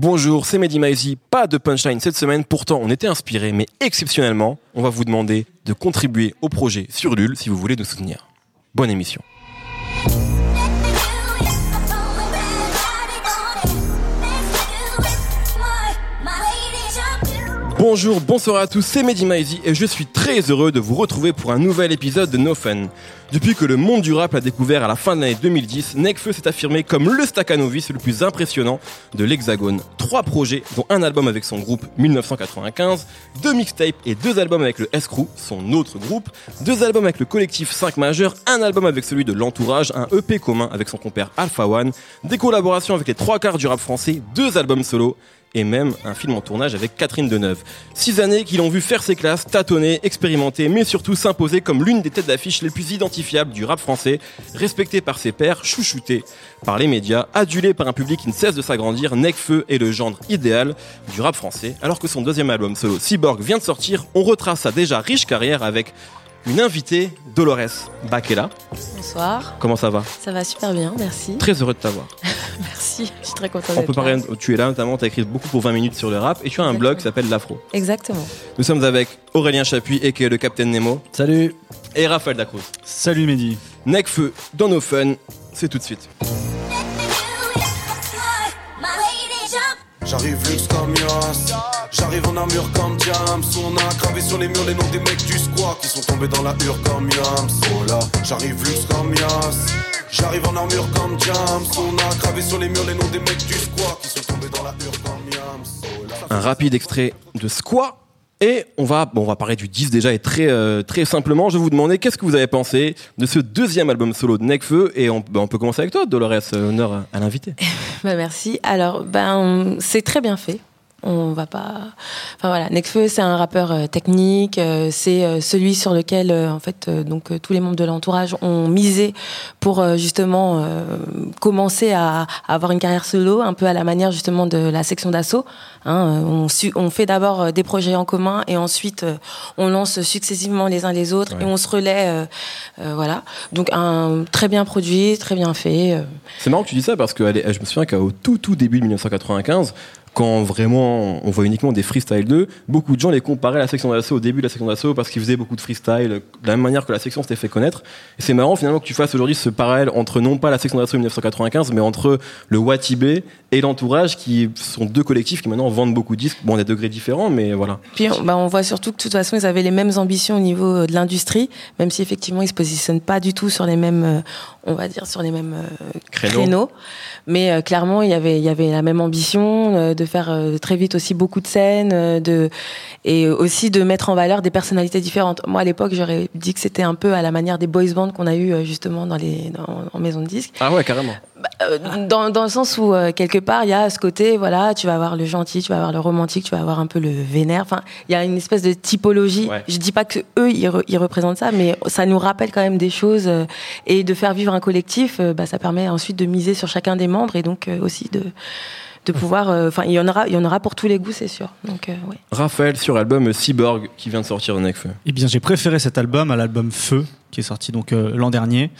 Bonjour, c'est Mehdi Maizy, pas de punchline cette semaine, pourtant on était inspiré, mais exceptionnellement, on va vous demander de contribuer au projet sur Ulule si vous voulez nous soutenir. Bonne émission. Bonjour, bonsoir à tous, c'est Mehdi Maizy et je suis très heureux de vous retrouver pour un nouvel épisode de No Fun. Depuis que le monde du rap l'a découvert à la fin de l'année 2010, Nekfeu s'est affirmé comme le staccanovis le plus impressionnant de l'Hexagone. 3 projets, dont un album avec son groupe 1995, 2 mixtapes et 2 albums avec le S-Crew, son autre groupe, 2 albums avec le collectif 5 majeurs, un album avec celui de l'Entourage, un EP commun avec son compère Alpha Wann, des collaborations avec les 3/4 du rap français, 2 albums solo, et même un film en tournage avec Catherine Deneuve. 6 années qui l'ont vu faire ses classes, tâtonner, expérimenter, mais surtout s'imposer comme l'une des têtes d'affiche les plus identifiables du rap français, respectée par ses pairs, chouchoutée par les médias, adulée par un public qui ne cesse de s'agrandir. Nekfeu est le gendre idéal du rap français. Alors que son deuxième album solo, Cyborg, vient de sortir, on retrace sa déjà riche carrière avec une invitée, Dolores Bakela. Bonsoir. Comment ça va ? Ça va super bien, merci. Très heureux de t'avoir. Merci, je suis très contente d'être là. Tu es là notamment, tu as écrit beaucoup pour 20 minutes sur le rap et tu as un blog qui s'appelle L'Afro. Exactement. Nous sommes avec Aurélien Chapuis et qui est le Capitaine Nemo. Salut. Et Raphaël Dacruz. Salut Mehdi. Nekfeu dans nos fun, c'est tout de suite. J'arrive luxe comme Yoss, j'arrive en armure comme Diams. On a gravé sur les murs les noms des mecs du squat qui sont tombés dans la hure comme Yams. Oh là, j'arrive luxe comme Yoss, j'arrive en armure comme Diams. On a gravé sur les murs les noms des mecs du squat qui sont tombés dans la hure comme Yams. Oh là. Un rapide extrait de Squat. Et on va parler du 10 déjà et très simplement, je vais vous demander qu'est-ce que vous avez pensé de ce deuxième album solo de Nekfeu et on peut commencer avec toi Dolores, honneur à l'invité. Merci. Alors c'est très bien fait. On va pas. Enfin voilà, Nekfeu c'est un rappeur technique, c'est celui sur lequel en fait donc tous les membres de l'entourage ont misé pour justement commencer à avoir une carrière solo, un peu à la manière justement de la section d'assaut. Hein, on fait d'abord des projets en commun et ensuite on lance successivement les uns les autres et on se relaie. Voilà, donc un très bien produit, très bien fait. C'est marrant que tu dis ça parce que je me souviens qu'au tout début de 1995. Quand vraiment on voit uniquement des freestyles d'eux, beaucoup de gens les comparaient à la section d'assaut au début de la section d'assaut parce qu'ils faisaient beaucoup de freestyle, de la même manière que la section s'était fait connaître. Et c'est marrant finalement que tu fasses aujourd'hui ce parallèle entre non pas la section d'assaut 1995, mais entre le Watibé et l'entourage qui sont 2 collectifs qui maintenant vendent beaucoup de disques, bon à des degrés différents, mais voilà. Puis on voit surtout que de toute façon ils avaient les mêmes ambitions au niveau de l'industrie, même si effectivement ils se positionnent pas du tout sur les mêmes, on va dire sur les mêmes créneaux. Mais clairement il y avait la même ambition. De faire très vite aussi beaucoup de scènes et aussi de mettre en valeur des personnalités différentes. Moi à l'époque j'aurais dit que c'était un peu à la manière des boys bands qu'on a eu justement en maison de disques. Ah ouais carrément. Dans le sens où quelque part il y a ce côté voilà tu vas avoir le gentil, tu vas avoir le romantique, tu vas avoir un peu le vénère. Enfin il y a une espèce de typologie. Ouais. Je dis pas que eux ils représentent ça mais ça nous rappelle quand même des choses et de faire vivre un collectif ça permet ensuite de miser sur chacun des membres et donc aussi de pouvoir, il y en aura pour tous les goûts, c'est sûr. Donc, ouais. Raphaël sur l'album Cyborg qui vient de sortir de Nekfeu. Eh bien, j'ai préféré cet album à l'album Feu qui est sorti donc l'an dernier.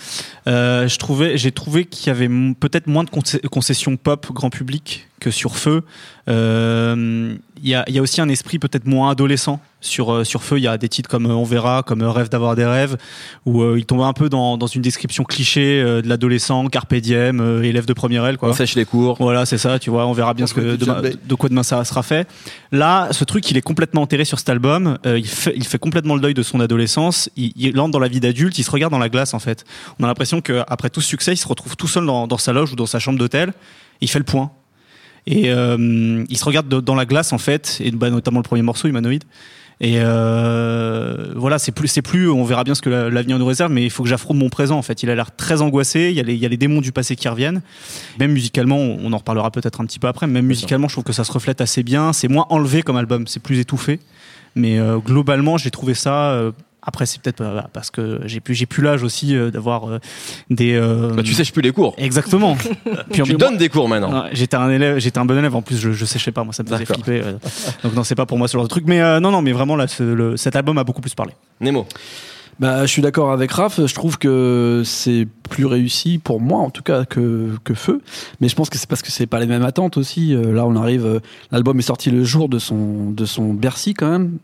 J'ai trouvé qu'il y avait peut-être moins de concessions pop grand public que sur Feu. Il y a aussi un esprit peut-être moins adolescent sur Feu. Il y a des titres comme On verra, comme Rêve d'avoir des rêves, où il tombe un peu dans une description cliché de l'adolescent, carpe diem, élève de première L. Quoi. On sèche les cours. Voilà, c'est ça. Tu vois, on verra bien de quoi demain ça sera fait. Là, ce truc, il est complètement enterré sur cet album. Il fait complètement le deuil de son adolescence. Il entre dans la vie d'adulte. Il se regarde dans la glace en fait. On a l'impression qu'après tout ce succès, il se retrouve tout seul dans sa loge ou dans sa chambre d'hôtel. Il fait le point. Et il se regarde dans la glace en fait, et notamment le premier morceau, Humanoïde. Et voilà, c'est plus. On verra bien ce que l'avenir nous réserve, mais il faut que j'affronte mon présent. En fait, il a l'air très angoissé. Il y a les démons du passé qui reviennent. Même musicalement, on en reparlera peut-être un petit peu après. Mais même musicalement, je trouve que ça se reflète assez bien. C'est moins enlevé comme album, c'est plus étouffé. Mais globalement, j'ai trouvé ça. Après, c'est peut-être parce que j'ai plus l'âge aussi d'avoir des. Tu sèches plus les cours. Exactement. Puis tu donnes des cours maintenant. Non, j'étais un bon élève. En plus, je séchais pas. Moi, ça me faisait flipper. Donc non, c'est pas pour moi ce genre de truc. Mais non, mais vraiment là, cet album a beaucoup plus parlé. Nemo. Bah, je suis d'accord avec Raph, je trouve que c'est plus réussi pour moi en tout cas que Feu, mais je pense que c'est parce que c'est pas les mêmes attentes aussi. Là on arrive, l'album est sorti le jour de son Bercy quand même,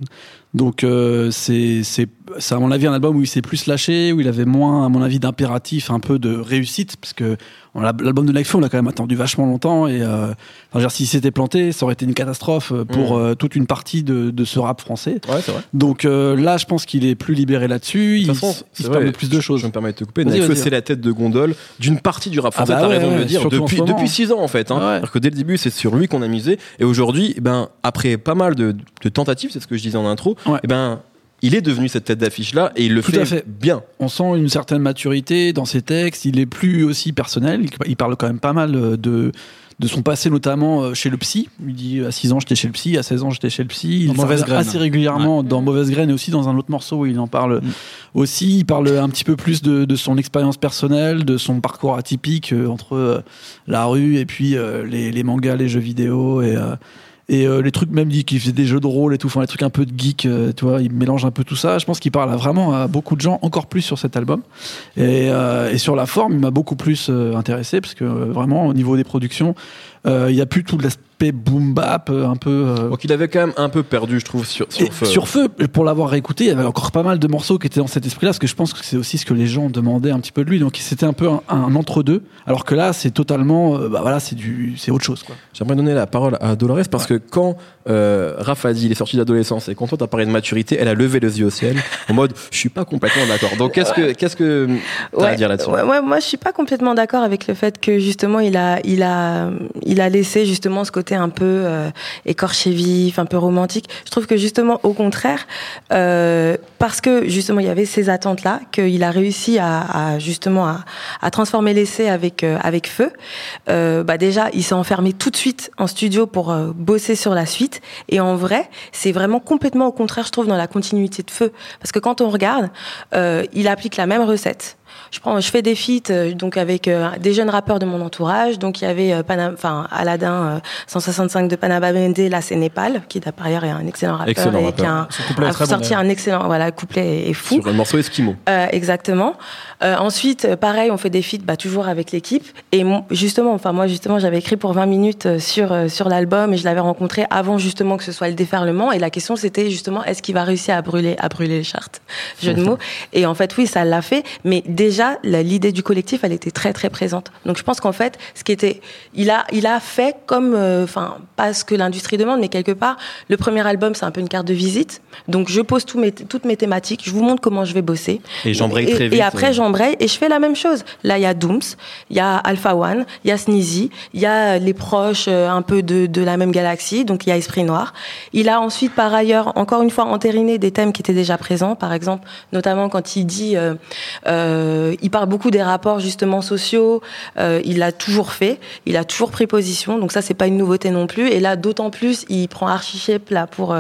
donc c'est à mon avis un album où il s'est plus lâché, où il avait moins à mon avis d'impératif un peu de réussite, parce que l'album de Nekfeu on l'a quand même attendu vachement longtemps et enfin, s'il s'était planté ça aurait été une catastrophe pour toute une partie de ce rap français. Ouais, c'est vrai. Donc là je pense qu'il est plus libéré là-dessus. De toute façon, il se permet plus de choses. Je me permets de te couper. Nekfeu, c'est la tête de gondole d'une partie du rap français. Ah bah t'as raison de le dire. Depuis 6 ans, en fait. Hein. Ah ouais. Alors que dès le début, c'est sur lui qu'on a misé. Et aujourd'hui, après pas mal de tentatives, c'est ce que je disais en intro, ouais. Il est devenu cette tête d'affiche-là et il le fait bien. On sent une certaine maturité dans ses textes. Il est plus aussi personnel. Il parle quand même pas mal de son passé, notamment chez le psy. Il dit à 6 ans j'étais chez le psy, à 16 ans j'étais chez le psy. Il s'arrête assez régulièrement dans Mauvaise Graine et aussi dans un autre morceau où il en parle aussi. Il parle un petit peu plus de son expérience personnelle, de son parcours atypique entre la rue et puis les mangas, les jeux vidéo et les trucs, même dit qu'il faisait des jeux de rôle et tout, enfin les trucs un peu de geek, tu vois, il mélange un peu tout ça. Je pense qu'il parle vraiment à beaucoup de gens, encore plus sur cet album. Et sur la forme, il m'a beaucoup plus intéressé, parce que vraiment, au niveau des productions, il n'y a plus tout l'aspect boom bap un peu. Donc il avait quand même un peu perdu, je trouve, sur Feu. Sur Feu, pour l'avoir réécouté, il y avait encore pas mal de morceaux qui étaient dans cet esprit-là, parce que je pense que c'est aussi ce que les gens demandaient un petit peu de lui. Donc c'était un peu un entre-deux, alors que là, c'est totalement. C'est autre chose, quoi. J'aimerais donner la parole à Dolores, parce que quand Raph a dit il est sorti d'adolescence et quand toi t'as parlé de maturité, elle a levé les yeux au ciel, en mode je suis pas complètement d'accord. Donc qu'est-ce que t'as à dire là-dessus ? Ouais, moi je suis pas complètement d'accord avec le fait que justement il a laissé justement ce côté un peu écorché vif, un peu romantique. Je trouve que justement, au contraire, parce que justement il y avait ces attentes-là, qu'il a réussi à transformer l'essai avec Feu. Déjà, il s'est enfermé tout de suite en studio pour bosser sur la suite. Et en vrai, c'est vraiment complètement au contraire, je trouve, dans la continuité de Feu. Parce que quand on regarde, il applique la même recette. Je fais des feats donc avec des jeunes rappeurs de mon entourage. Donc il y avait Aladdin 165 de Panaba Bendé, là c'est Népal, qui par ailleurs est un excellent rappeur, un excellent couplet est fou. Sur le morceau Esquimau. Exactement. Ensuite pareil, on fait des feats toujours avec l'équipe et moi j'avais écrit pour 20 minutes sur l'album et je l'avais rencontré avant justement que ce soit le déferlement et la question c'était justement est-ce qu'il va réussir à brûler les chartes, jeu de mots. Et en fait oui, ça l'a fait, mais déjà, l'idée du collectif, elle était très très présente. Donc je pense qu'en fait, il a fait comme, pas ce que l'industrie demande, mais quelque part, le premier album, c'est un peu une carte de visite. Donc je pose toutes mes thématiques, je vous montre comment je vais bosser. Et j'embraye très vite. Et après, j'embraye et je fais la même chose. Là, il y a Dooms, il y a Alpha Wann, il y a Sneezy, il y a les proches un peu de la même galaxie, donc il y a Esprit Noir. Il a ensuite, par ailleurs, encore une fois, entériné des thèmes qui étaient déjà présents, par exemple, notamment quand il dit... il parle beaucoup des rapports justement sociaux, il l'a toujours fait, il a toujours pris position, donc ça c'est pas une nouveauté non plus. Et là d'autant plus, il prend Archichep là pour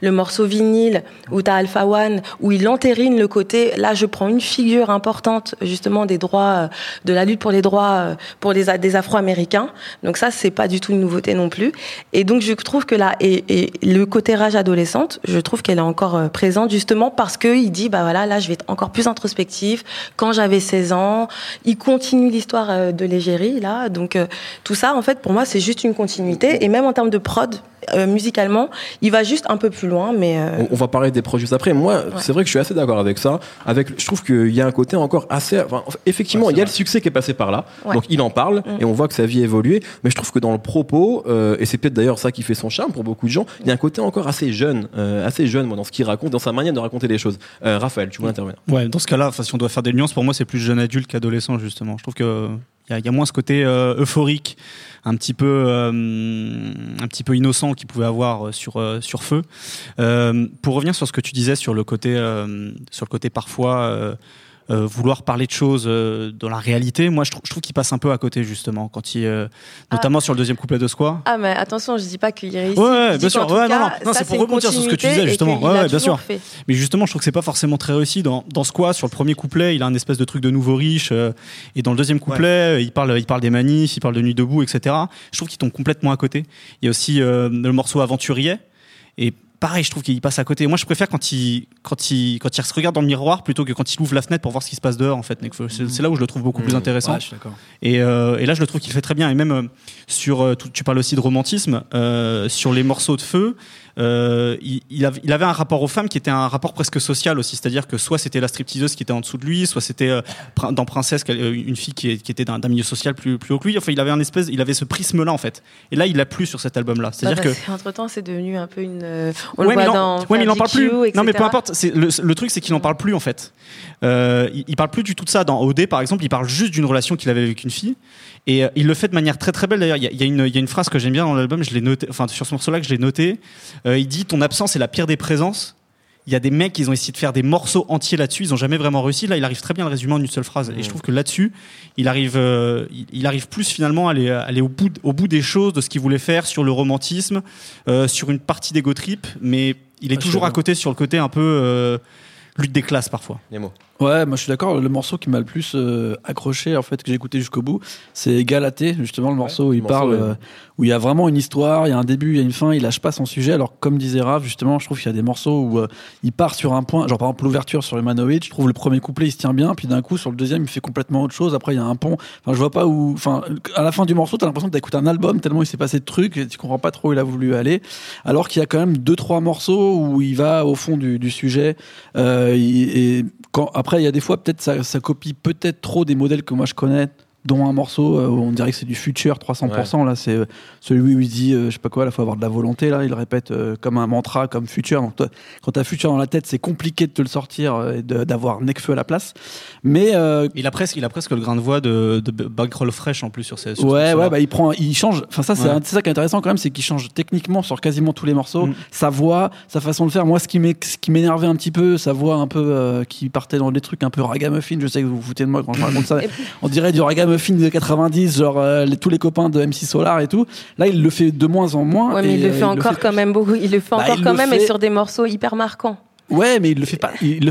le morceau Vinyle où t'as Alpha Wann, où il entérine le côté, là je prends une figure importante justement des droits, de la lutte pour les droits des Afro-Américains, donc ça c'est pas du tout une nouveauté non plus. Et donc je trouve que là, et le côté rage adolescente, je trouve qu'elle est encore présente justement parce qu'il dit là je vais être encore plus introspectif. Quand j'avais 16 ans, il continue l'histoire de l'égérie, là. Donc, tout ça, en fait, pour moi, c'est juste une continuité. Et même en termes de prod, musicalement, il va juste un peu plus loin. Mais on va parler des prods juste après. Moi, c'est vrai que je suis assez d'accord avec ça. Je trouve qu'il y a un côté encore assez... effectivement, il y a le succès qui est passé par là. Ouais. Donc, il en parle et on voit que sa vie a évolué. Mais je trouve que dans le propos, et c'est peut-être d'ailleurs ça qui fait son charme pour beaucoup de gens, il y a un côté encore assez jeune, moi, dans ce qu'il raconte, dans sa manière de raconter les choses. Raphaël, tu voulais intervenir ? Ouais, dans ce cas-là, si on doit faire des nuances, pour moi, c'est plus jeune adulte qu'adolescent, justement. Je trouve que... Il y a moins ce côté euphorique, un petit peu innocent qu'il pouvait avoir sur Feu. Pour revenir sur ce que tu disais sur le côté parfois vouloir parler de choses dans la réalité, moi je trouve qu'il passe un peu à côté justement quand il notamment sur le deuxième couplet de Square. Ah mais attention, je dis pas qu'il réussit. Ouais, bien sûr. Ouais, non, c'est pour rebondir sur ce que tu disais justement. Ouais, bien sûr. Fait. Mais justement, je trouve que c'est pas forcément très réussi dans Square. Sur le premier couplet, il a un espèce de truc de nouveau riche et dans le deuxième couplet, il parle des manifs, il parle de Nuit debout, etc. Je trouve qu'il tombe complètement à côté. Il y a aussi le morceau Aventurier et pareil, je trouve qu'il passe à côté. Moi, je préfère quand il se regarde dans le miroir plutôt que quand il ouvre la fenêtre pour voir ce qui se passe dehors, en fait. C'est là où je le trouve beaucoup plus intéressant. Ouais, je suis d'accord. Et là, je le trouve qu'il fait très bien. Et même sur, tu parles aussi de romantisme, sur les morceaux de feu, il avait un rapport aux femmes qui était un rapport presque social aussi. C'est-à-dire que soit c'était la stripteaseuse qui était en dessous de lui, soit c'était dans Princesse, une fille qui était d'un milieu social plus haut que lui. Enfin, il avait ce prisme-là, en fait. Et là, il l'a plus sur cet album-là. C'est-à-dire que entre-temps, c'est devenu un peu une... mais il en parle plus. Etc. Non, mais peu importe. Le truc, c'est qu'il en parle plus, en fait. Il parle plus du tout de ça. Dans OD, par exemple, il parle juste d'une relation qu'il avait avec une fille. Et il le fait de manière très très belle. D'ailleurs, il y a une phrase que j'aime bien dans l'album. Je l'ai notée, enfin sur ce morceau-là que je l'ai notée. Il dit: ton absence est la pire des présences. Il y a des mecs, ils ont essayé de faire des morceaux entiers là-dessus, ils ont jamais vraiment réussi. Là, il arrive très bien à le résumer en une seule phrase. Et je trouve que là-dessus, il arrive plus finalement à aller au bout des choses, de ce qu'il voulait faire, sur le romantisme, sur une partie d'ego trip, mais il est toujours à côté sur le côté un peu lutte des classes parfois. Les mots. Ouais, moi je suis d'accord. Le morceau qui m'a le plus accroché, en fait, que j'ai écouté jusqu'au bout, c'est Galatée, justement, le morceau où il parle, où il y a vraiment une histoire, il y a un début, il y a une fin, il lâche pas son sujet. Alors, comme disait Raph, justement, je trouve qu'il y a des morceaux où il part sur un point, genre par exemple l'ouverture sur Humanoïde, je trouve le premier couplet il se tient bien, puis d'un coup sur le deuxième il fait complètement autre chose, après il y a un pont. Enfin, je vois pas où. Enfin, à la fin du morceau, t'as l'impression que t'écoutes un album tellement il s'est passé de trucs, et tu comprends pas trop où il a voulu aller. Alors qu'il y a quand même 2-3 morceaux où il va au fond du sujet, et quand après, il y a des fois, peut-être, ça copie peut-être trop des modèles que moi je connais, dont un morceau, on dirait que c'est du Future 300%. Ouais. Là, c'est celui où il dit, je sais pas quoi, il faut avoir de la volonté. Là, il le répète comme un mantra, comme Future. Donc, toi, quand t'as Future dans la tête, c'est compliqué de te le sortir et d'avoir Nekfeu à la place. Mais il a presque le grain de voix de Bankroll Fresh en plus sur ces. Ouais, bah il change. Enfin, ça, c'est ça qui est intéressant quand même, c'est qu'il change techniquement sur quasiment tous les morceaux. Sa voix, sa façon de faire. Moi, ce qui m'énervait un petit peu, sa voix un peu qui partait dans des trucs un peu ragamuffin. Je sais que vous vous foutez de moi quand je raconte ça. On dirait du ragamuffin film de 90, genre tous les copains de MC Solar et tout. Là, il le fait de moins en moins. Ouais, mais il le fait quand même beaucoup, et sur des morceaux hyper marquants. Ouais, mais il le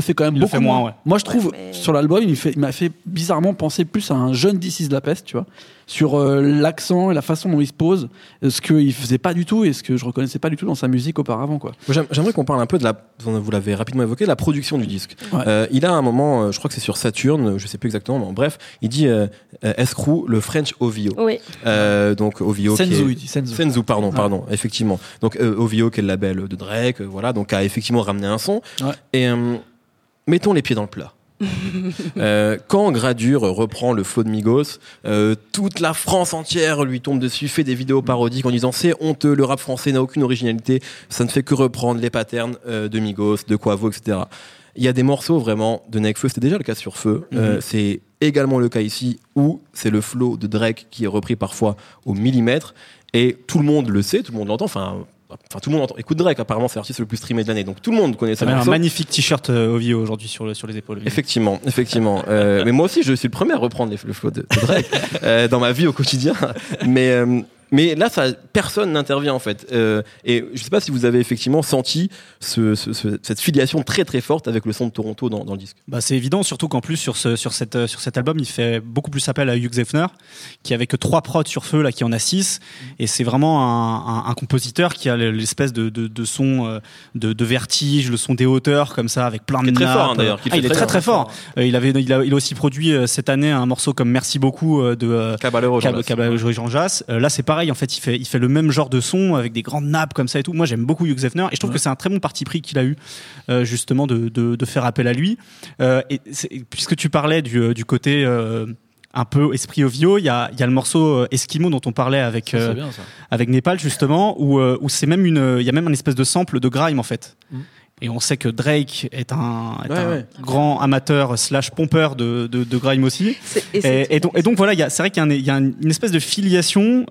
fait quand même beaucoup moins. Moi, je trouve, sur l'album, il m'a fait bizarrement penser plus à un jeune D6 de la peste, tu vois, sur l'accent et la façon dont il se pose, ce qu'il faisait pas du tout et ce que je reconnaissais pas du tout dans sa musique auparavant, quoi. J'aimerais qu'on parle un peu de la, vous l'avez rapidement évoqué, la production du disque. Ouais. Il a un moment, je crois que c'est sur Saturne, je sais plus exactement, mais bref, il dit S-Crew, le French OVO. Oui. Donc OVO. Senzu, pardon, effectivement. Donc OVO, qui est le label de Drake, voilà, donc a effectivement ramené un son. Ouais. Et mettons les pieds dans le plat. Quand Gradur reprend le flow de Migos, toute la France entière lui tombe dessus, fait des vidéos parodiques en disant c'est honteux, le rap français n'a aucune originalité, ça ne fait que reprendre les patterns de Migos, de Quavo, etc. Il y a des morceaux vraiment de Nekfeu, c'était déjà le cas sur Feu, c'est également le cas ici où c'est le flow de Drake qui est repris parfois au millimètre et tout le monde le sait, tout le monde l'entend, Enfin, tout le monde écoute Drake, apparemment c'est l'artiste le plus streamé de l'année, donc tout le monde connaît ça. Un magnifique t-shirt OVO aujourd'hui sur les épaules. Effectivement. Mais moi aussi, je suis le premier à reprendre le flow de Drake dans ma vie au quotidien. Mais là, personne n'intervient en fait. Et je sais pas si vous avez effectivement senti cette filiation très très forte avec le son de Toronto dans le disque. Bah, c'est évident, surtout qu'en plus sur cet album, il fait beaucoup plus appel à Hugh Zefner, qui avait que 3 prods sur Feu, là qui en a 6. Et c'est vraiment un compositeur qui a l'espèce de son de vertige, le son des hauteurs comme ça, avec plein de nappes. Très fort, hein, d'ailleurs. Il est très très fort. Il a aussi produit cette année un morceau comme Merci Beaucoup de Caballero Jean Jass. Là, c'est pareil, en fait il fait le même genre de son avec des grandes nappes comme ça et tout. Moi j'aime beaucoup Hugh Zefner et je trouve que c'est un très bon parti pris qu'il a eu justement de faire appel à lui et puisque tu parlais du côté un peu esprit OVO, il y a le morceau Eskimo dont on parlait avec Népal justement où c'est même il y a même un espèce de sample de grime en fait. Et on sait que Drake est un grand amateur / pompeur de grime aussi. Et donc voilà, c'est vrai qu'il y a une espèce de filiation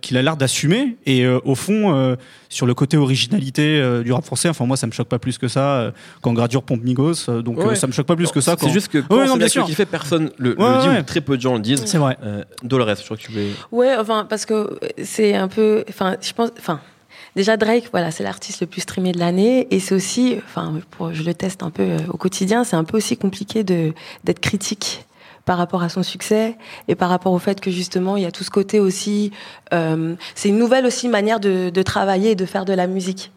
qu'il a l'air d'assumer. Et au fond, sur le côté originalité du rap français, enfin moi ça me choque pas plus que ça quand Gradur pompe Migos. Donc ça me choque pas plus que ça. C'est juste que quand c'est qu'il fait, personne le dit ou très peu de gens le disent. C'est vrai. Dolores, je crois que tu voulais. Ouais, enfin parce que c'est un peu, enfin je pense, enfin. Déjà Drake, voilà, c'est l'artiste le plus streamé de l'année et c'est aussi, enfin, je le teste un peu au quotidien, c'est un peu aussi compliqué d'être critique par rapport à son succès et par rapport au fait que justement il y a tout ce côté aussi, c'est une nouvelle aussi manière de travailler et de faire de la musique.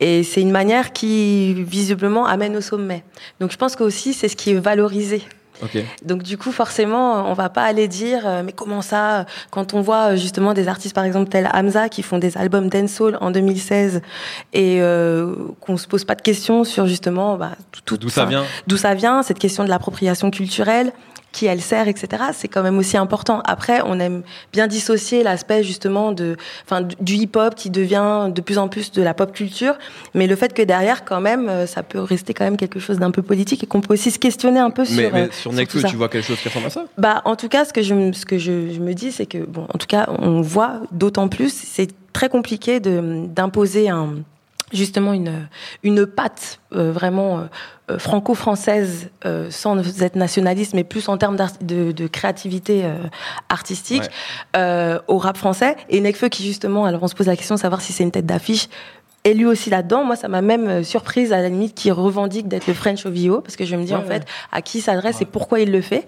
Et c'est une manière qui visiblement amène au sommet. Donc je pense que aussi c'est ce qui est valorisé. Okay. Donc du coup forcément on va pas aller dire mais comment ça, quand on voit justement des artistes par exemple tel Hamza qui font des albums dancehall en 2016 et qu'on se pose pas de questions sur justement d'où ça vient cette question de l'appropriation culturelle, qui elle sert, etc. C'est quand même aussi important. Après, on aime bien dissocier l'aspect justement du hip-hop qui devient de plus en plus de la pop culture, mais le fait que derrière, quand même, ça peut rester quand même quelque chose d'un peu politique et qu'on peut aussi se questionner un peu sur. Mais sur Nekfeu, tu vois quelque chose qui ressemble à ça ? Bah, en tout cas, ce que je me dis, c'est que bon, en tout cas, on voit d'autant plus, c'est très compliqué d'imposer justement une patte vraiment franco-française sans être nationaliste, mais plus en termes de créativité artistique au rap français. Et Nekfeu qui justement, alors on se pose la question de savoir si c'est une tête d'affiche, et lui aussi là-dedans, moi ça m'a même surprise à la limite qu'il revendique d'être le French OVO, parce que je me dis fait à qui s'adresse et pourquoi il le fait.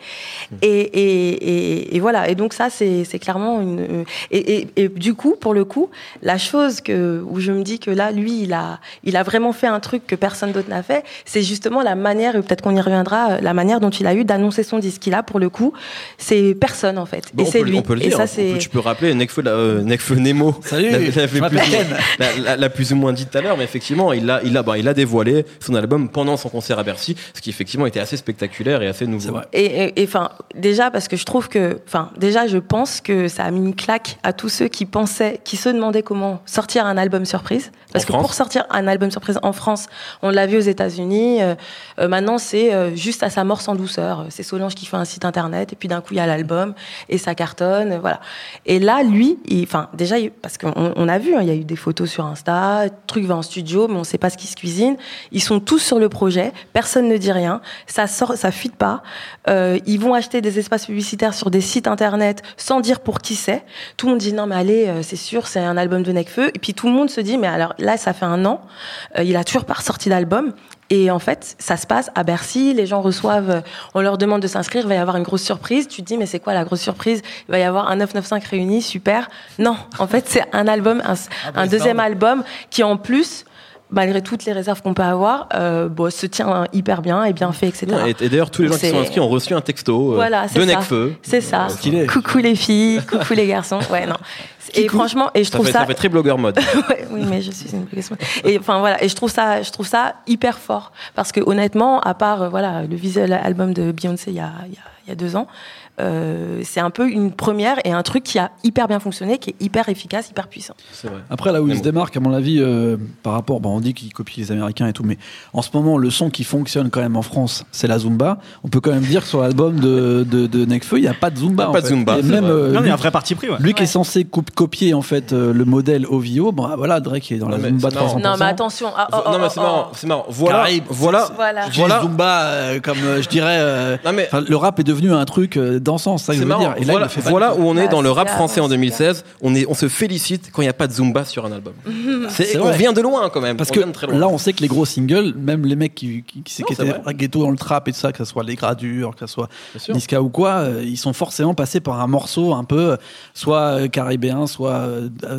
Et voilà, et donc ça c'est clairement une... Et du coup, pour le coup, la chose où je me dis que là, lui, il a vraiment fait un truc que personne d'autre n'a fait, c'est justement la manière, et peut-être qu'on y reviendra, la manière dont il a eu d'annoncer son disque. Là, pour le coup, c'est personne en fait. Bon, et c'est lui. On peut le dire, et ça, tu peux rappeler Nekfeu Nemo. Salut, la plus ou moins dit tout à l'heure, mais effectivement, il a dévoilé son album pendant son concert à Bercy, ce qui effectivement était assez spectaculaire et assez nouveau. Et enfin, déjà parce que je trouve que, je pense que ça a mis une claque à tous ceux qui pensaient, qui se demandaient comment sortir un album surprise, parce que pour sortir un album surprise en France, on l'a vu aux États-Unis. Maintenant, c'est juste à sa mort sans douceur. C'est Solange qui fait un site internet et puis d'un coup il y a l'album et ça cartonne, voilà. Et là, lui, déjà parce qu'on a vu, il y a eu des photos sur Insta. Truc va en studio, mais on sait pas ce qui se cuisine. Ils sont tous sur le projet, personne ne dit rien, ça sort, ça fuite pas. Ils vont acheter des espaces publicitaires sur des sites internet sans dire pour qui c'est. Tout le monde dit non mais allez, c'est sûr, c'est un album de Nekfeu. Et puis tout le monde se dit mais alors là ça fait un an, il a toujours pas ressorti d'album. Et en fait, ça se passe à Bercy, les gens reçoivent, on leur demande de s'inscrire, il va y avoir une grosse surprise, tu te dis mais c'est quoi la grosse surprise ? Il va y avoir un 995 réuni, super. Non, en fait c'est un album, un deuxième album qui en plus, malgré toutes les réserves qu'on peut avoir, se tient hyper bien et bien fait, etc. Et d'ailleurs tous les gens qui sont inscrits ont reçu un texto de Nekfeu. C'est ça, coucou les filles, coucou les garçons, Et franchement, et je trouve ça fait très blogueur mode. Oui, mais je suis une blogueuse mode. Et et je trouve ça hyper fort parce que honnêtement, à part le visual album de Beyoncé il y a 2 ans, c'est un peu une première et un truc qui a hyper bien fonctionné, qui est hyper efficace, hyper puissant. C'est vrai. Après, là où se démarque, à mon avis, par rapport, on dit qu'ils copient les Américains et tout, mais en ce moment, le son qui fonctionne quand même en France, c'est la Zumba. On peut quand même dire que sur l'album de Nekfeu, il n'y a pas de Zumba. Il y a un vrai parti pris. Lui qui est censé copier en fait le modèle OVO, Drake est dans la Zumba 300%. Non, mais attention. C'est marrant. Voilà. Zumba, comme je dirais, le rap est devenu un truc dansant, ça c'est marrant. Et là, voilà où on est dans le rap français en 2016. On se félicite quand il n'y a pas de Zumba sur un album. On vient de loin quand même. Parce que là, on sait que les gros singles, même les mecs qui étaient ghetto dans le trap et tout ça, que ce soit les Gradur, que ce soit Niska ou quoi, ils sont forcément passés par un morceau un peu soit caribéen, soit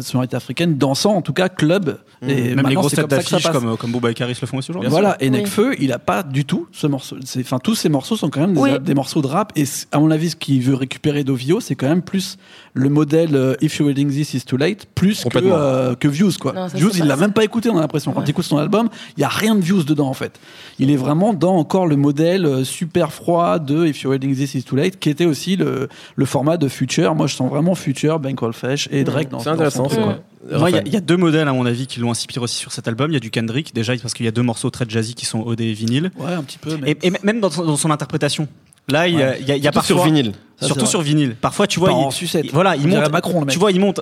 sonorité africaine, dansant en tout cas, club. Et même les grosses têtes d'affiche comme Booba et Karis le font aussi aujourd'hui. Voilà, et Nekfeu, il n'a pas du tout ce morceau. Tous ces morceaux sont quand même des morceaux de rap. Et à mon avis, ce qu'il veut récupérer d'OVO, c'est quand même plus le modèle If You're Reading This Is Too Late, plus que Views, quoi. Non, Views, il l'a même pas écouté, on a l'impression. Quand tu écoutes son album, il n'y a rien de Views dedans, en fait. Il est vraiment dans encore le modèle super froid de If You're Reading This Is Too Late, qui était aussi le format de Future. Moi, je sens vraiment Future, Bankroll Fresh et Drake dans intéressant, c'est quoi. Il y a 2 modèles à mon avis qui l'ont inspiré aussi sur cet album. Il y a du Kendrick déjà parce qu'il y a 2 morceaux très jazzy qui sont OD et vinyle. Ouais, un petit peu. Mais... Et même dans son interprétation. Là, il y a parfois sur vinyle. Surtout sur vinyle. Parfois, tu vois, il monte. Macron, tu vois, il monte.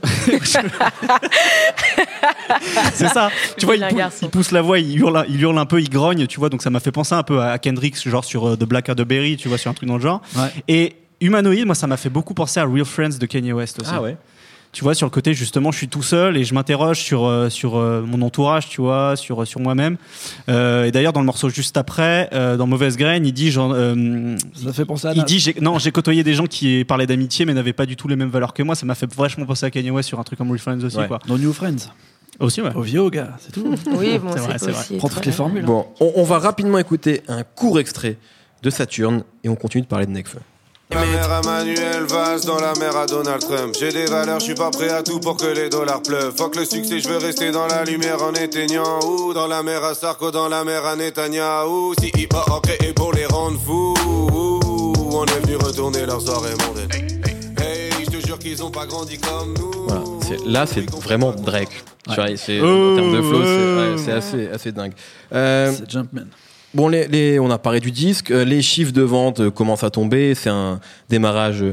C'est ça. Tu vois, il pousse la voix, il hurle un peu, il grogne. Tu vois, donc ça m'a fait penser un peu à Kendrick, genre sur The Black Berry, tu vois, sur un truc dans le genre. Ouais. Et Humanoïde, moi, ça m'a fait beaucoup penser à Real Friends de Kanye West aussi. Ah ouais. tu vois, sur le côté justement je suis tout seul et je m'interroge sur mon entourage, tu vois, sur moi-même. Et d'ailleurs dans le morceau juste après, dans Mauvaise Graine, il dit genre ça fait penser à il dit j'ai côtoyé des gens qui parlaient d'amitié mais n'avaient pas du tout les mêmes valeurs que moi. Ça m'a fait vachement penser à Kanye West sur un truc comme Refriends aussi, ouais. Quoi. Dans New Friends aussi, ouais. Au vieux gars, c'est tout. Oui, bon, c'est vrai. Prends toutes les formules. Bon, on va rapidement écouter un court extrait de Saturne et on continue de parler de Nekfeu. La mère à Manuel Valls, dans la mer à Donald Trump. J'ai des valeurs, je suis pas prêt à tout pour que les dollars pleuvent. Fuck le succès, je veux rester dans la lumière en éteignant. Ou dans la mer à Sarko, dans la mer à Netanyahou. Si hip hop et pour les rendre fous, on est venu retourner leur soirée mondaine. Hey, je te jure qu'ils ont pas grandi comme nous. Voilà, c'est vraiment Drake. Ouais. Tu vois, en termes de flow, c'est assez dingue. C'est Jumpman. Bon, on a parlé du disque, les chiffres de vente commencent à tomber, c'est un démarrage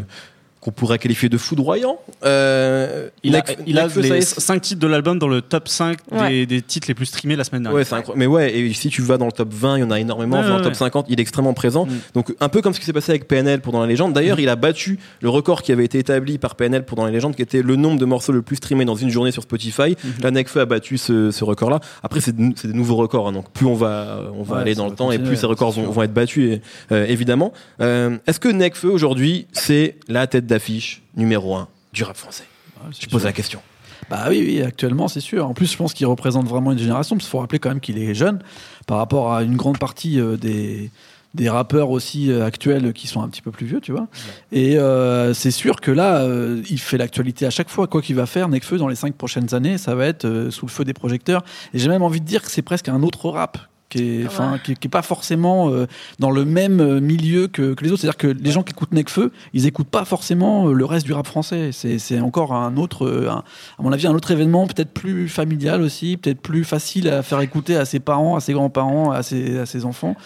qu'on pourrait qualifier de foudroyant. Il a les 5 titres de l'album dans le top 5 des titres les plus streamés la semaine dernière. Ouais, c'est incroyable. Mais ouais, et si tu vas dans le top 20, il y en a énormément, dans le top 50, il est extrêmement présent. Mm. Donc un peu comme ce qui s'est passé avec PNL pour Dans la Légende. D'ailleurs, il a battu le record qui avait été établi par PNL pour Dans la Légende, qui était le nombre de morceaux le plus streamés dans une journée sur Spotify. La Nekfeu a battu ce record-là. Après, c'est des nouveaux records, hein, donc plus on va aller dans le temps et plus ces records vont être battus, évidemment. Est-ce que Nekfeu, aujourd'hui, c'est la tête d'affiche numéro 1 du rap français? Je pose la question. Bah oui, actuellement c'est sûr. En plus je pense qu'il représente vraiment une génération, parce qu'il faut rappeler quand même qu'il est jeune par rapport à une grande partie des rappeurs aussi actuels qui sont un petit peu plus vieux, tu vois. Ouais. Et c'est sûr que là, il fait l'actualité à chaque fois. Quoi qu'il va faire, Nekfeu dans les 5 prochaines années, ça va être sous le feu des projecteurs. Et j'ai même envie de dire que c'est presque un autre rap qui est pas forcément dans le même milieu que les autres. C'est-à-dire que les gens qui écoutent Nekfeu, ils écoutent pas forcément le reste du rap français. C'est encore un autre, à mon avis, un autre événement, peut-être plus familial aussi, peut-être plus facile à faire écouter à ses parents, à ses grands-parents, à ses enfants.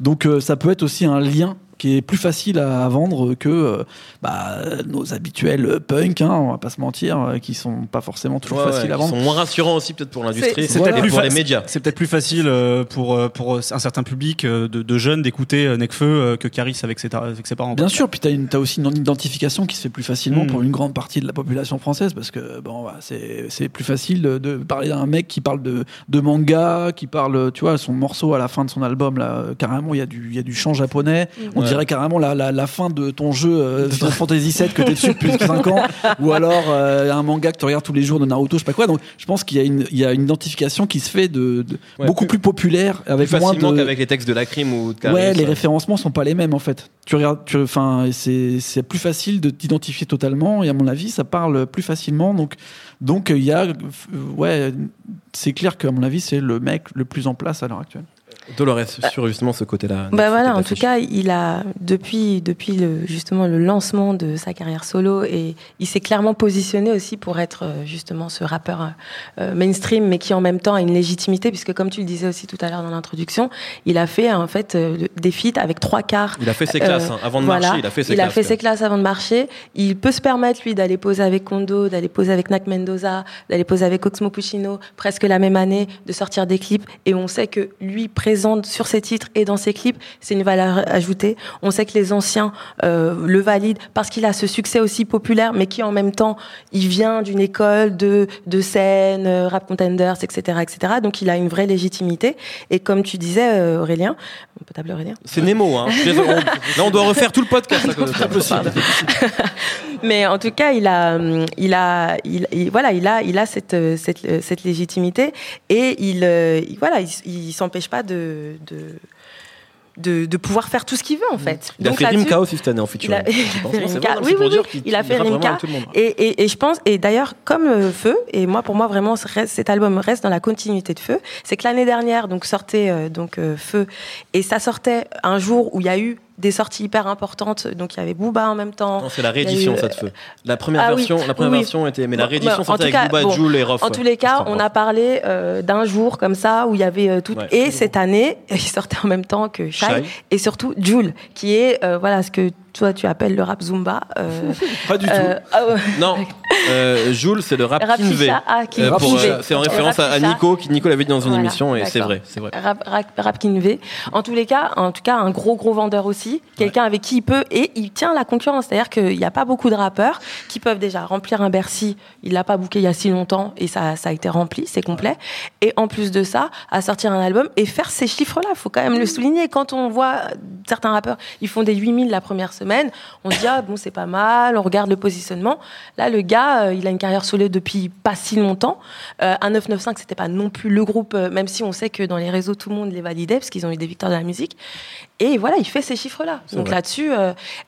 Donc ça peut être aussi un lien qui est plus facile à vendre que nos habituels punks, hein, on va pas se mentir, qui sont pas forcément toujours faciles à vendre. Ils sont moins rassurants aussi peut-être pour l'industrie, peut-être pour les médias. C'est peut-être plus facile pour un certain public de jeunes d'écouter Nekfeu que Caris avec ses parents. Bien sûr, puis t'as aussi une identification qui se fait plus facilement pour une grande partie de la population française, parce que c'est plus facile de parler d'un mec qui parle de manga, qui parle, tu vois, son morceau à la fin de son album, là, carrément, il y a du chant japonais, Je dirais carrément la fin de ton jeu Final Fantasy VII que t'es dessus depuis 5 ans, ou alors un manga que tu regardes tous les jours de Naruto, je sais pas quoi. Donc je pense qu'il y a une identification qui se fait de beaucoup plus populaire, avec plus moins facilement qu'avec les textes de la crime ou de Caris, les référencements sont pas les mêmes en fait. Tu regardes, enfin c'est plus facile de t'identifier totalement, et à mon avis ça parle plus facilement. Donc il y a c'est clair qu'à mon avis c'est le mec le plus en place à l'heure actuelle. Dolores, sur justement ce côté-là. En tout cas, il a depuis justement le lancement de sa carrière solo, et il s'est clairement positionné aussi pour être justement ce rappeur mainstream, mais qui en même temps a une légitimité, puisque comme tu le disais aussi tout à l'heure dans l'introduction, il a fait en fait des feats avec 3 quarts. Il a fait ses classes avant de marcher. Il a fait ses classes avant de marcher. Il peut se permettre lui d'aller poser avec Kondo, d'aller poser avec Nak Mendoza, d'aller poser avec Oxmo Puccino, presque la même année, de sortir des clips, et on sait que lui présente sur ses titres et dans ses clips, c'est une valeur ajoutée. On sait que les anciens le valident parce qu'il a ce succès aussi populaire, mais qui en même temps, il vient d'une école de scène, rap contenders, etc., etc. Donc il a une vraie légitimité. Et comme tu disais, Aurélien, on peut t'appeler Aurélien. C'est Nemo, hein. Là, on doit refaire tout le podcast. Mais en tout cas, il a cette légitimité, et il s'empêche pas de pouvoir faire tout ce qu'il veut en fait. Il a fait Rim'K aussi cette année en Future. Il a fait Rim'K. Et je pense, et d'ailleurs comme Feu, et pour moi vraiment cet album reste dans la continuité de Feu, c'est que l'année dernière donc sortait Feu, et ça sortait un jour où il y a eu des sorties hyper importantes, donc il y avait Booba en même temps. Non, c'est la réédition, ça de Feu. La première version était... Mais la réédition sortait avec Booba, Jules et Rof. En tous les cas, on a parlé d'un jour comme ça, où il y avait tout... Ouais, et cette année, il sortait en même temps que Shai, et surtout Jules, qui est ce que toi, tu appelles le rap Zumba. Pas du tout. Oh. Non, Jules, c'est le rap Kinvé. Ah, c'est en référence à Nico, qui Nico l'avait dit dans une émission, et c'est vrai. Rap Kinvé. En tout cas, un gros vendeur aussi, quelqu'un avec qui il peut, et il tient la concurrence. C'est-à-dire qu'il n'y a pas beaucoup de rappeurs qui peuvent déjà remplir un Bercy. Il ne l'a pas booké il y a si longtemps, et ça a été rempli, c'est complet. Et en plus de ça, à sortir un album et faire ces chiffres-là, il faut quand même le souligner. Quand on voit certains rappeurs, ils font des 8000 la première semaine, on se dit, ah bon, c'est pas mal, on regarde le positionnement. Là, le gars, il a une carrière solo depuis pas si longtemps. Un 995, c'était pas non plus le groupe, même si on sait que dans les réseaux, tout le monde les validait, parce qu'ils ont eu des victoires de la musique. Et voilà, il fait ces chiffres-là. C'est donc vrai. Là-dessus,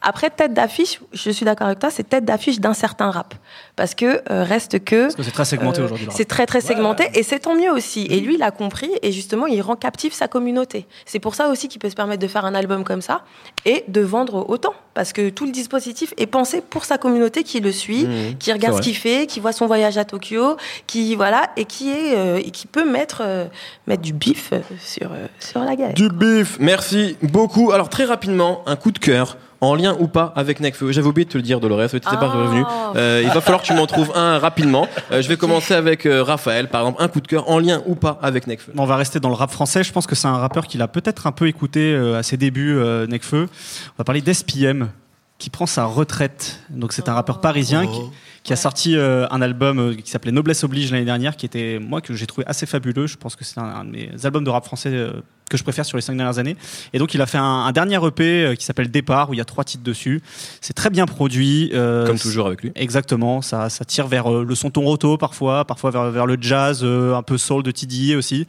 après, tête d'affiche, je suis d'accord avec toi, c'est tête d'affiche d'un certain rap. Parce que reste que... Parce que c'est très segmenté aujourd'hui. C'est très segmenté, ouais. Et c'est tant mieux aussi. Et lui, il a compris, et justement, il rend captif sa communauté. C'est pour ça aussi qu'il peut se permettre de faire un album comme ça et de vendre autant. Parce que tout le dispositif est pensé pour sa communauté qui le suit, qui regarde ce qu'il fait, qui voit son voyage à Tokyo, qui, voilà, et qui peut mettre du bif sur la galère. Du bif, merci beaucoup. Alors, très rapidement, un coup de cœur. En lien ou pas avec Nekfeu. J'avais oublié de te le dire, Dolores, tu n'étais pas revenu. Il va falloir que tu m'en trouves un rapidement. Je vais commencer avec Raphaël, par exemple, un coup de cœur en lien ou pas avec Nekfeu. On va rester dans le rap français. Je pense que c'est un rappeur qu'il a peut-être un peu écouté à ses débuts, Nekfeu. On va parler d'SPM, qui prend sa retraite. Donc c'est un rappeur parisien qui a sorti un album qui s'appelait Noblesse Oblige l'année dernière, qui était, moi, que j'ai trouvé assez fabuleux. Je pense que c'est un de mes albums de rap français que je préfère sur les 5 dernières années. Et donc, il a fait un dernier EP qui s'appelle Départ, où il y a 3 titres dessus. C'est très bien produit. Comme toujours avec lui. Exactement. Ça tire vers le son ton roto, parfois vers le jazz, un peu soul de Tidier aussi.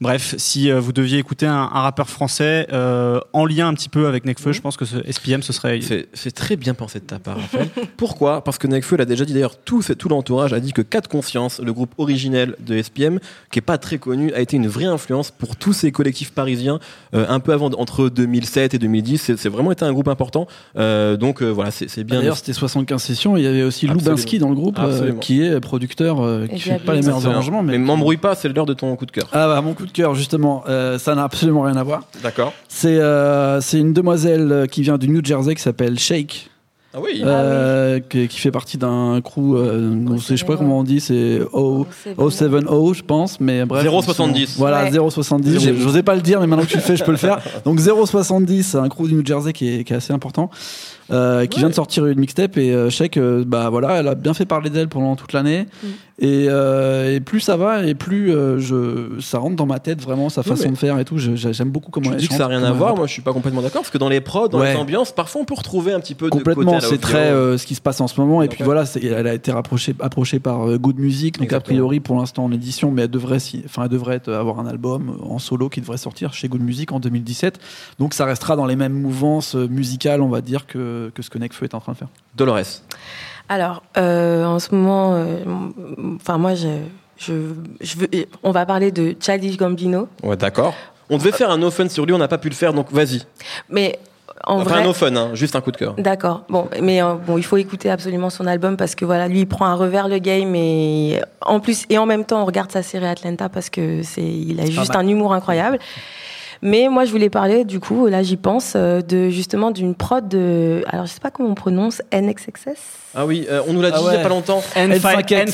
Bref, si vous deviez écouter un rappeur français en lien un petit peu avec Nekfeu, je pense que ce SPM, ce serait... C'est très bien pensé de ta part, Raphaël. Pourquoi ? Parce que Nekfeu l'a déjà dit, d'ailleurs, tout l'entourage a dit que 4 Consciences, le groupe originel de SPM, qui n'est pas très connu, a été une vraie influence pour tous ces collectifs parisien un peu avant, entre 2007 et 2010, c'est vraiment été un groupe important, donc voilà, c'est bien. D'ailleurs, c'était 75 sessions, il y avait aussi Lubinsky dans le groupe, qui est producteur, qui fait pas les meilleurs arrangements, mais m'embrouille pas, c'est l'heure de ton coup de cœur. Ah bah, mon coup de cœur, justement, ça n'a absolument rien à voir. D'accord. C'est une demoiselle qui vient du New Jersey qui s'appelle Shake. Ah oui. Qui fait partie d'un crew, je sais pas comment on dit, c'est 070, je pense, mais bref. 070. Voilà, ouais. 070. Je n'osais pas le dire, mais maintenant que tu le fais, je peux le faire. Donc 070, c'est un crew du New Jersey qui est assez important, qui vient de sortir une mixtape, et Shake, elle a bien fait parler d'elle pendant toute l'année. Et plus ça va, et plus ça rentre dans ma tête vraiment, sa façon de faire et tout. J'aime beaucoup comment elle chante. Tu dis que ça n'a rien à voir, moi je suis pas complètement d'accord, parce que dans les prods, dans les ambiances, parfois on peut retrouver un petit peu de côté. Complètement, c'est très ce qui se passe en ce moment. Et puis voilà, elle a été approchée par Good Music, donc a priori pour l'instant en édition, mais elle devrait avoir un album en solo qui devrait sortir chez Good Music en 2017. Donc ça restera dans les mêmes mouvances musicales, on va dire, que ce que Nekfeu est en train de faire. Dolores. Alors, en ce moment, moi, on va parler de Childish Gambino. Ouais, d'accord. On devait faire un no-fun sur lui, on n'a pas pu le faire, donc vas-y. Mais... En vrai, un no-fun, juste un coup de cœur. D'accord. Bon, mais il faut écouter absolument son album, parce que voilà, lui, il prend un revers le game, et en plus et en même temps, on regarde sa série Atlanta, parce que il a juste un humour incroyable. Mais moi, je voulais parler, du coup, là, j'y pense, justement d'une prod de... Alors, je sais pas comment on prononce, NXXS. Ah oui, on nous l'a dit il y a pas longtemps. N5XS.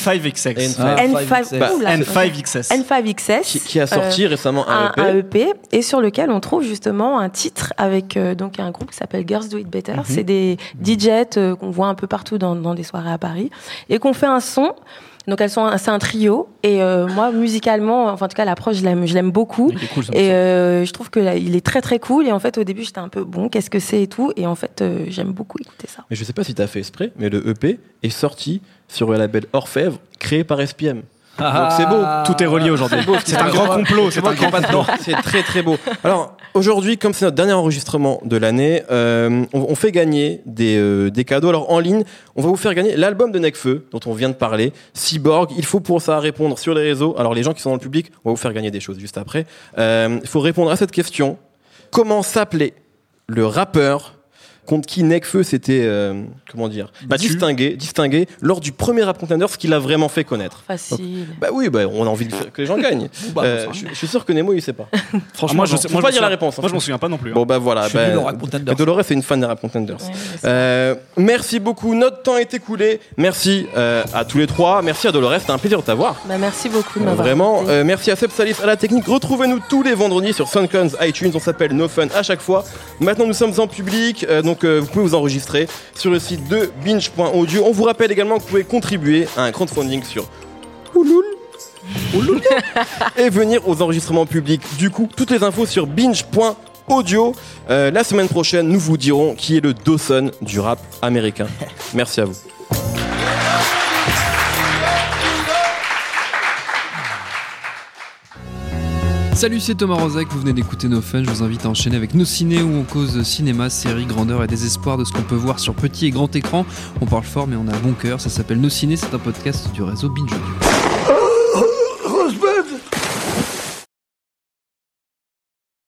N5XS. Qui a sorti récemment un EP. Et sur lequel on trouve justement un titre avec donc un groupe qui s'appelle Girls Do It Better. Mm-hmm. C'est des DJs qu'on voit un peu partout dans des soirées à Paris. Et qu'on fait un son... Donc c'est un trio, et moi musicalement, en tout cas l'approche, je l'aime beaucoup, cool, et je trouve que il est très très cool, et en fait au début j'étais un peu qu'est-ce que c'est et tout, et en fait j'aime beaucoup écouter ça. Mais je sais pas si t'as fait exprès, mais le EP est sorti sur le label Orfèvre, créé par SPM. Donc c'est beau, tout est relié aujourd'hui. C'est un grand complot, c'est un grand passe-temps. C'est très très beau. Alors aujourd'hui, comme c'est notre dernier enregistrement de l'année, on fait gagner des cadeaux. Alors en ligne, on va vous faire gagner l'album de Nekfeu dont on vient de parler, Cyborg. Il faut pour ça répondre sur les réseaux. Alors les gens qui sont dans le public, on va vous faire gagner des choses juste après. Il faut répondre à cette question. Comment s'appelait le rappeur contre qui Nekfeu s'était distingué lors du premier Rap Contender, ce qu'il a vraiment fait connaître. Facile. Bah oui, bah, on a envie que les gens gagnent. Je suis sûr que Nemo il sait pas. Franchement, moi, je ne peux pas dire la réponse. Moi je m'en souviens pas non plus. Bon bah voilà. Dolores est une fan des Rap Contenders. Merci beaucoup. Notre temps est écoulé. Merci à tous les trois. Merci à Dolores, c'était un plaisir de t'avoir. Bah, merci beaucoup. Vraiment. Merci à Seb Salis à la technique. Retrouvez-nous tous les vendredis sur SoundCloud, iTunes. On s'appelle No Fun à chaque fois. Maintenant nous sommes en public, donc vous pouvez vous enregistrer sur le site de binge.audio. On vous rappelle également que vous pouvez contribuer à un crowdfunding sur Ouloul et venir aux enregistrements publics. Du coup, toutes les infos sur binge.audio. La semaine prochaine, nous vous dirons qui est le Dawson du rap américain. Merci à vous. Salut, c'est Thomas Rozek, vous venez d'écouter No Fun, je vous invite à enchaîner avec Nos Ciné où on cause cinéma, série, grandeur et désespoir de ce qu'on peut voir sur petit et grand écran. On parle fort mais on a un bon cœur, ça s'appelle Nos Ciné, c'est un podcast du réseau Binge Audio.